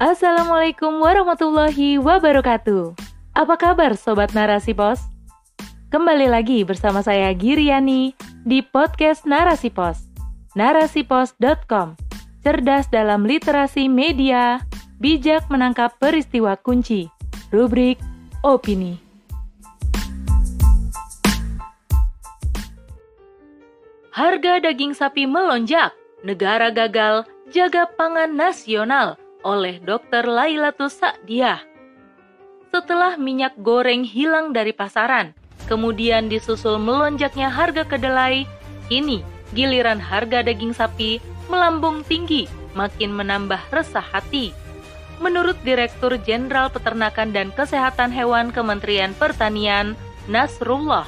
Assalamualaikum warahmatullahi wabarakatuh. Apa kabar Sobat Narasipos? Kembali lagi bersama saya Giriani di podcast Narasipos. Narasipos.com, cerdas dalam literasi media, bijak menangkap peristiwa kunci. Rubrik Opini. Harga daging sapi melonjak, negara gagal jaga pangan nasional, oleh Dr. Laila Tusa'diah. Setelah minyak goreng hilang dari pasaran, kemudian disusul melonjaknya harga kedelai, kini giliran harga daging sapi melambung tinggi, makin menambah resah hati. Menurut Direktur Jenderal Peternakan dan Kesehatan Hewan Kementerian Pertanian, Nasrullah,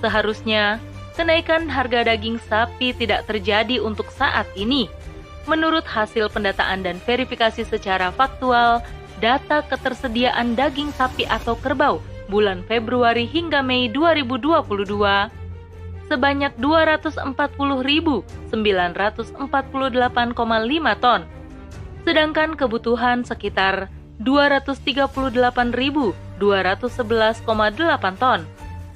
seharusnya kenaikan harga daging sapi tidak terjadi untuk saat ini. Menurut hasil pendataan dan verifikasi secara faktual, data ketersediaan daging sapi atau kerbau bulan Februari hingga Mei 2022, sebanyak 240.948,5 ton, sedangkan kebutuhan sekitar 238.211,8 ton,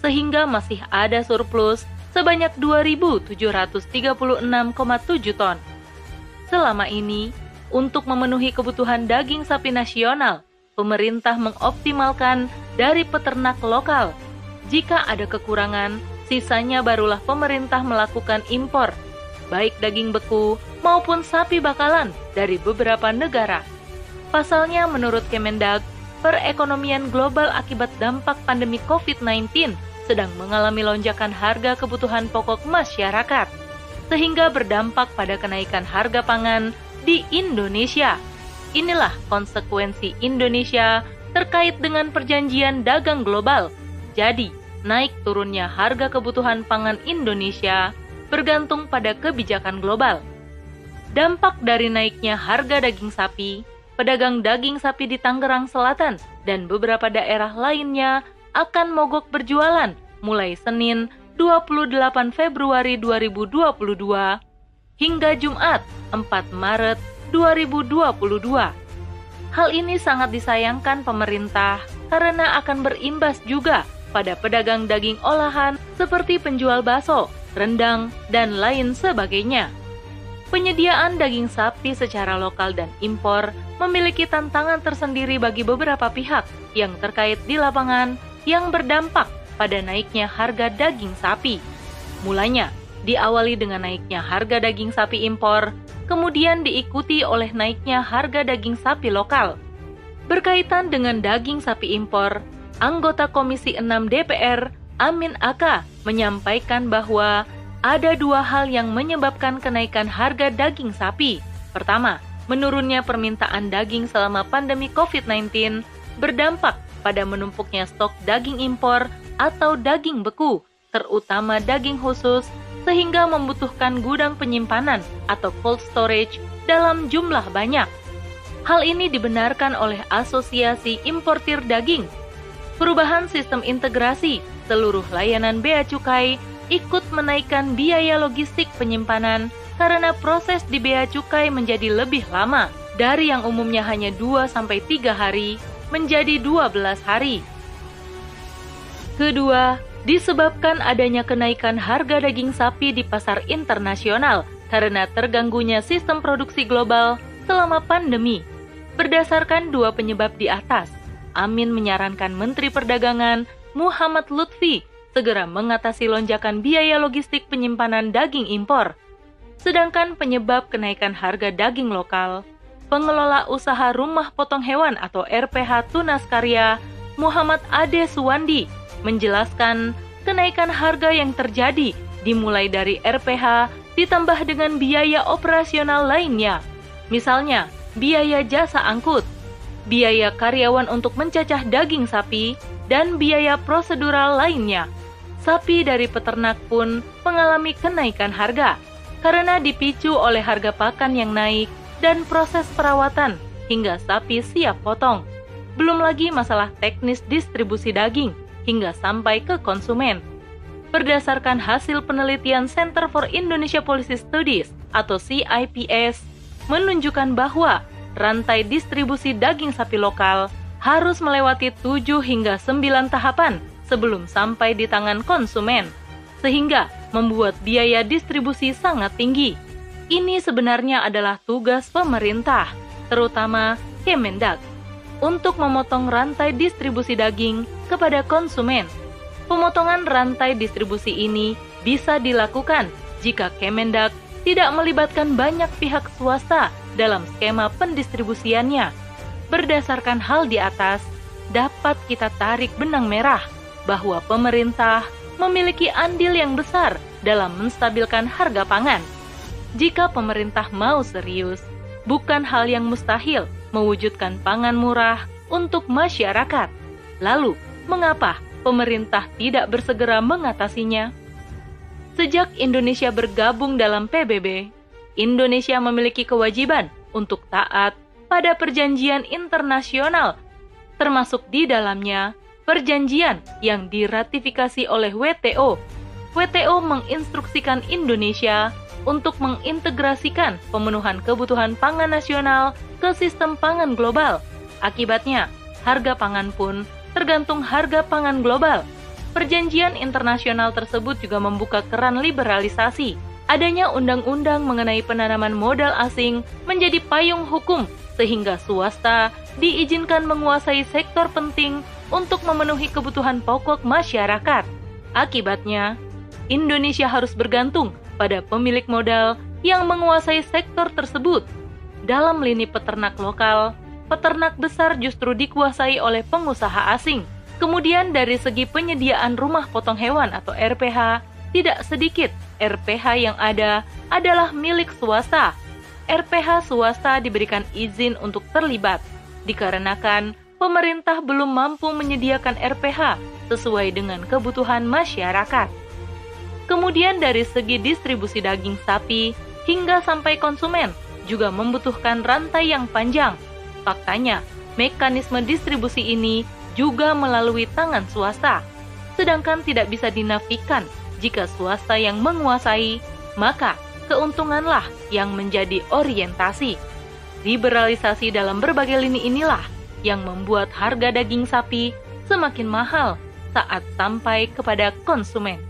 sehingga masih ada surplus sebanyak 2.736,7 ton. Selama ini, untuk memenuhi kebutuhan daging sapi nasional, pemerintah mengoptimalkan dari peternak lokal. Jika ada kekurangan, sisanya barulah pemerintah melakukan impor, baik daging beku maupun sapi bakalan dari beberapa negara. Pasalnya, menurut Kemendag, perekonomian global akibat dampak pandemi COVID-19 sedang mengalami lonjakan harga kebutuhan pokok masyarakat, sehingga berdampak pada kenaikan harga pangan di Indonesia. Inilah konsekuensi Indonesia terkait dengan perjanjian dagang global. Jadi, naik turunnya harga kebutuhan pangan Indonesia bergantung pada kebijakan global. Dampak dari naiknya harga daging sapi, pedagang daging sapi di Tangerang Selatan dan beberapa daerah lainnya akan mogok berjualan mulai Senin, 28 Februari 2022 hingga Jumat 4 Maret 2022. Hal ini sangat disayangkan pemerintah karena akan berimbas juga pada pedagang daging olahan seperti penjual bakso, rendang, dan lain sebagainya. Penyediaan daging sapi secara lokal dan impor memiliki tantangan tersendiri bagi beberapa pihak yang terkait di lapangan yang berdampak pada naiknya harga daging sapi. Mulanya diawali dengan naiknya harga daging sapi impor, kemudian diikuti oleh naiknya harga daging sapi lokal. Berkaitan dengan daging sapi impor, anggota Komisi 6 DPR, Amin Aka, menyampaikan bahwa ada dua hal yang menyebabkan kenaikan harga daging sapi. Pertama, menurunnya permintaan daging selama pandemi COVID-19 berdampak pada menumpuknya stok daging impor atau daging beku, terutama daging khusus, sehingga membutuhkan gudang penyimpanan atau cold storage dalam jumlah banyak. Hal ini dibenarkan oleh Asosiasi Importir Daging. Perubahan sistem integrasi seluruh layanan bea cukai ikut menaikkan biaya logistik penyimpanan karena proses di bea cukai menjadi lebih lama, dari yang umumnya hanya 2-3 hari menjadi 12 hari. Kedua, disebabkan adanya kenaikan harga daging sapi di pasar internasional karena terganggunya sistem produksi global selama pandemi. Berdasarkan dua penyebab di atas, Amin menyarankan Menteri Perdagangan Muhammad Lutfi segera mengatasi lonjakan biaya logistik penyimpanan daging impor. Sedangkan penyebab kenaikan harga daging lokal, pengelola usaha rumah potong hewan atau RPH Tunaskarya, Muhammad Ade Suwandi, menjelaskan kenaikan harga yang terjadi dimulai dari RPH ditambah dengan biaya operasional lainnya. Misalnya, biaya jasa angkut, biaya karyawan untuk mencacah daging sapi, dan biaya prosedural lainnya. Sapi dari peternak pun mengalami kenaikan harga karena dipicu oleh harga pakan yang naik dan proses perawatan hingga sapi siap potong. Belum lagi masalah teknis distribusi daging hingga sampai ke konsumen. berdasarkan hasil penelitian Center for Indonesia Policy Studies atau CIPS menunjukkan bahwa rantai distribusi daging sapi lokal harus melewati 7 hingga 9 tahapan sebelum sampai di tangan konsumen, sehingga membuat biaya distribusi sangat tinggi. Ini sebenarnya adalah tugas pemerintah, terutama Kemendag, untuk memotong rantai distribusi daging kepada konsumen. Pemotongan rantai distribusi ini bisa dilakukan jika Kemendag tidak melibatkan banyak pihak swasta dalam skema pendistribusiannya. Berdasarkan hal di atas, dapat kita tarik benang merah bahwa pemerintah memiliki andil yang besar dalam menstabilkan harga pangan. Jika pemerintah mau serius, bukan hal yang mustahil mewujudkan pangan murah untuk masyarakat. Lalu, mengapa pemerintah tidak bersegera mengatasinya? Sejak Indonesia bergabung dalam PBB, Indonesia memiliki kewajiban untuk taat pada perjanjian internasional, termasuk di dalamnya perjanjian yang diratifikasi oleh WTO. WTO menginstruksikan Indonesia untuk mengintegrasikan pemenuhan kebutuhan pangan nasional ke sistem pangan global. Akibatnya, harga pangan pun tergantung harga pangan global. Perjanjian internasional tersebut juga membuka keran liberalisasi. Adanya undang-undang mengenai penanaman modal asing menjadi payung hukum sehingga swasta diizinkan menguasai sektor penting untuk memenuhi kebutuhan pokok masyarakat. Akibatnya, Indonesia harus bergantung pada pemilik modal yang menguasai sektor tersebut. Dalam lini peternak lokal, peternak besar justru dikuasai oleh pengusaha asing. Kemudian dari segi penyediaan rumah potong hewan atau RPH, tidak sedikit RPH yang ada adalah milik swasta. RPH swasta diberikan izin untuk terlibat, dikarenakan pemerintah belum mampu menyediakan RPH sesuai dengan kebutuhan masyarakat. Kemudian dari segi distribusi daging sapi hingga sampai konsumen juga membutuhkan rantai yang panjang. Faktanya, mekanisme distribusi ini juga melalui tangan swasta. Sedangkan tidak bisa dinafikan jika swasta yang menguasai, maka keuntunganlah yang menjadi orientasi. Liberalisasi dalam berbagai lini inilah yang membuat harga daging sapi semakin mahal saat sampai kepada konsumen.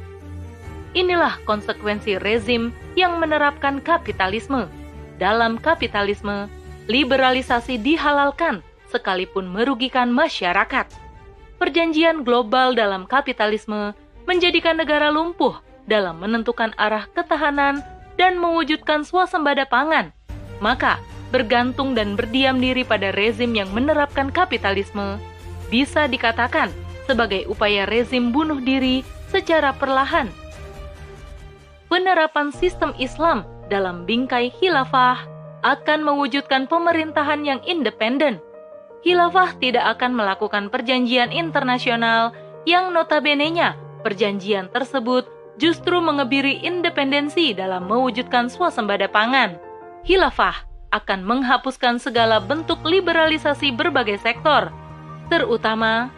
Inilah konsekuensi rezim yang menerapkan kapitalisme. Dalam kapitalisme, liberalisasi dihalalkan sekalipun merugikan masyarakat. Perjanjian global dalam kapitalisme menjadikan negara lumpuh dalam menentukan arah ketahanan dan mewujudkan swasembada pangan. Maka, bergantung dan berdiam diri pada rezim yang menerapkan kapitalisme bisa dikatakan sebagai upaya rezim bunuh diri secara perlahan. Penerapan sistem Islam dalam bingkai khilafah akan mewujudkan pemerintahan yang independen. Khilafah tidak akan melakukan perjanjian internasional yang notabenenya perjanjian tersebut justru mengebiri independensi dalam mewujudkan swasembada pangan. Khilafah akan menghapuskan segala bentuk liberalisasi berbagai sektor, terutama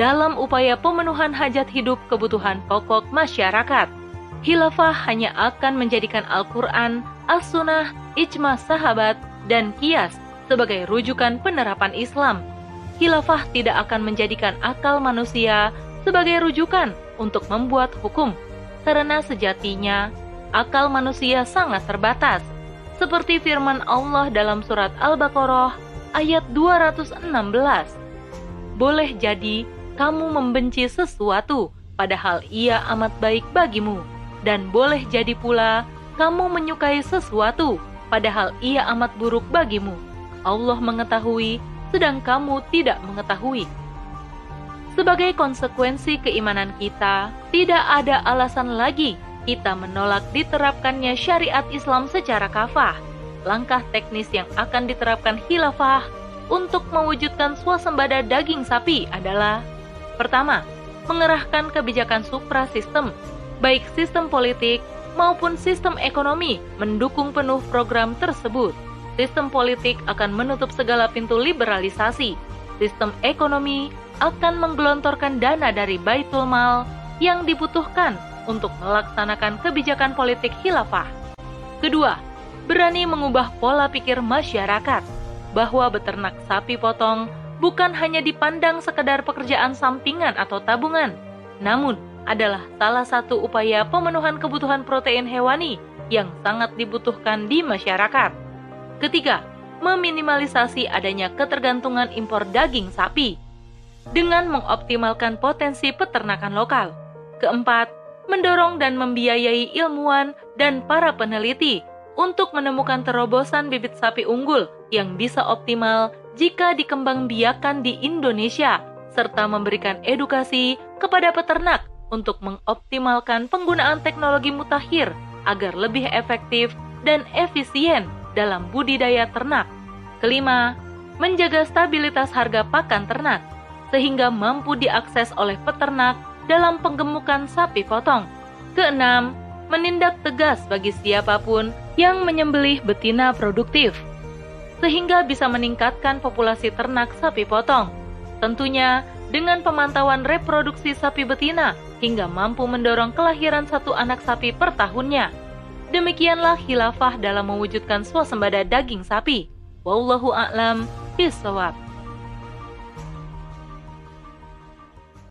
dalam upaya pemenuhan hajat hidup kebutuhan pokok masyarakat. Khilafah hanya akan menjadikan Al-Qur'an, As-Sunnah, Ijma sahabat, dan Qiyas sebagai rujukan penerapan Islam. Khilafah tidak akan menjadikan akal manusia sebagai rujukan untuk membuat hukum, karena sejatinya akal manusia sangat terbatas. Seperti firman Allah dalam surat Al-Baqarah ayat 216. Boleh jadi kamu membenci sesuatu, padahal ia amat baik bagimu. Dan boleh jadi pula, kamu menyukai sesuatu, padahal ia amat buruk bagimu. Allah mengetahui, sedang kamu tidak mengetahui. Sebagai konsekuensi keimanan kita, tidak ada alasan lagi kita menolak diterapkannya syariat Islam secara kafah. Langkah teknis yang akan diterapkan khilafah untuk mewujudkan swasembada daging sapi adalah: pertama, mengerahkan kebijakan suprasistem, baik sistem politik maupun sistem ekonomi mendukung penuh program tersebut. Sistem politik akan menutup segala pintu liberalisasi. Sistem ekonomi akan menggelontorkan dana dari Baitul Mal yang dibutuhkan untuk melaksanakan kebijakan politik khilafah. Kedua, berani mengubah pola pikir masyarakat bahwa beternak sapi potong bukan hanya dipandang sekedar pekerjaan sampingan atau tabungan, namun adalah salah satu upaya pemenuhan kebutuhan protein hewani yang sangat dibutuhkan di masyarakat. Ketiga, meminimalisasi adanya ketergantungan impor daging sapi dengan mengoptimalkan potensi peternakan lokal. Keempat, mendorong dan membiayai ilmuwan dan para peneliti untuk menemukan terobosan bibit sapi unggul yang bisa optimal jika dikembangbiakan di Indonesia, serta memberikan edukasi kepada peternak untuk mengoptimalkan penggunaan teknologi mutakhir agar lebih efektif dan efisien dalam budidaya ternak. Kelima, menjaga stabilitas harga pakan ternak sehingga mampu diakses oleh peternak dalam penggemukan sapi potong. Keenam, menindak tegas bagi siapapun yang menyembelih betina produktif sehingga bisa meningkatkan populasi ternak sapi potong. Tentunya dengan pemantauan reproduksi sapi betina hingga mampu mendorong kelahiran satu anak sapi per tahunnya. Demikianlah khilafah dalam mewujudkan swasembada daging sapi. Wallahu a'lam bishawab.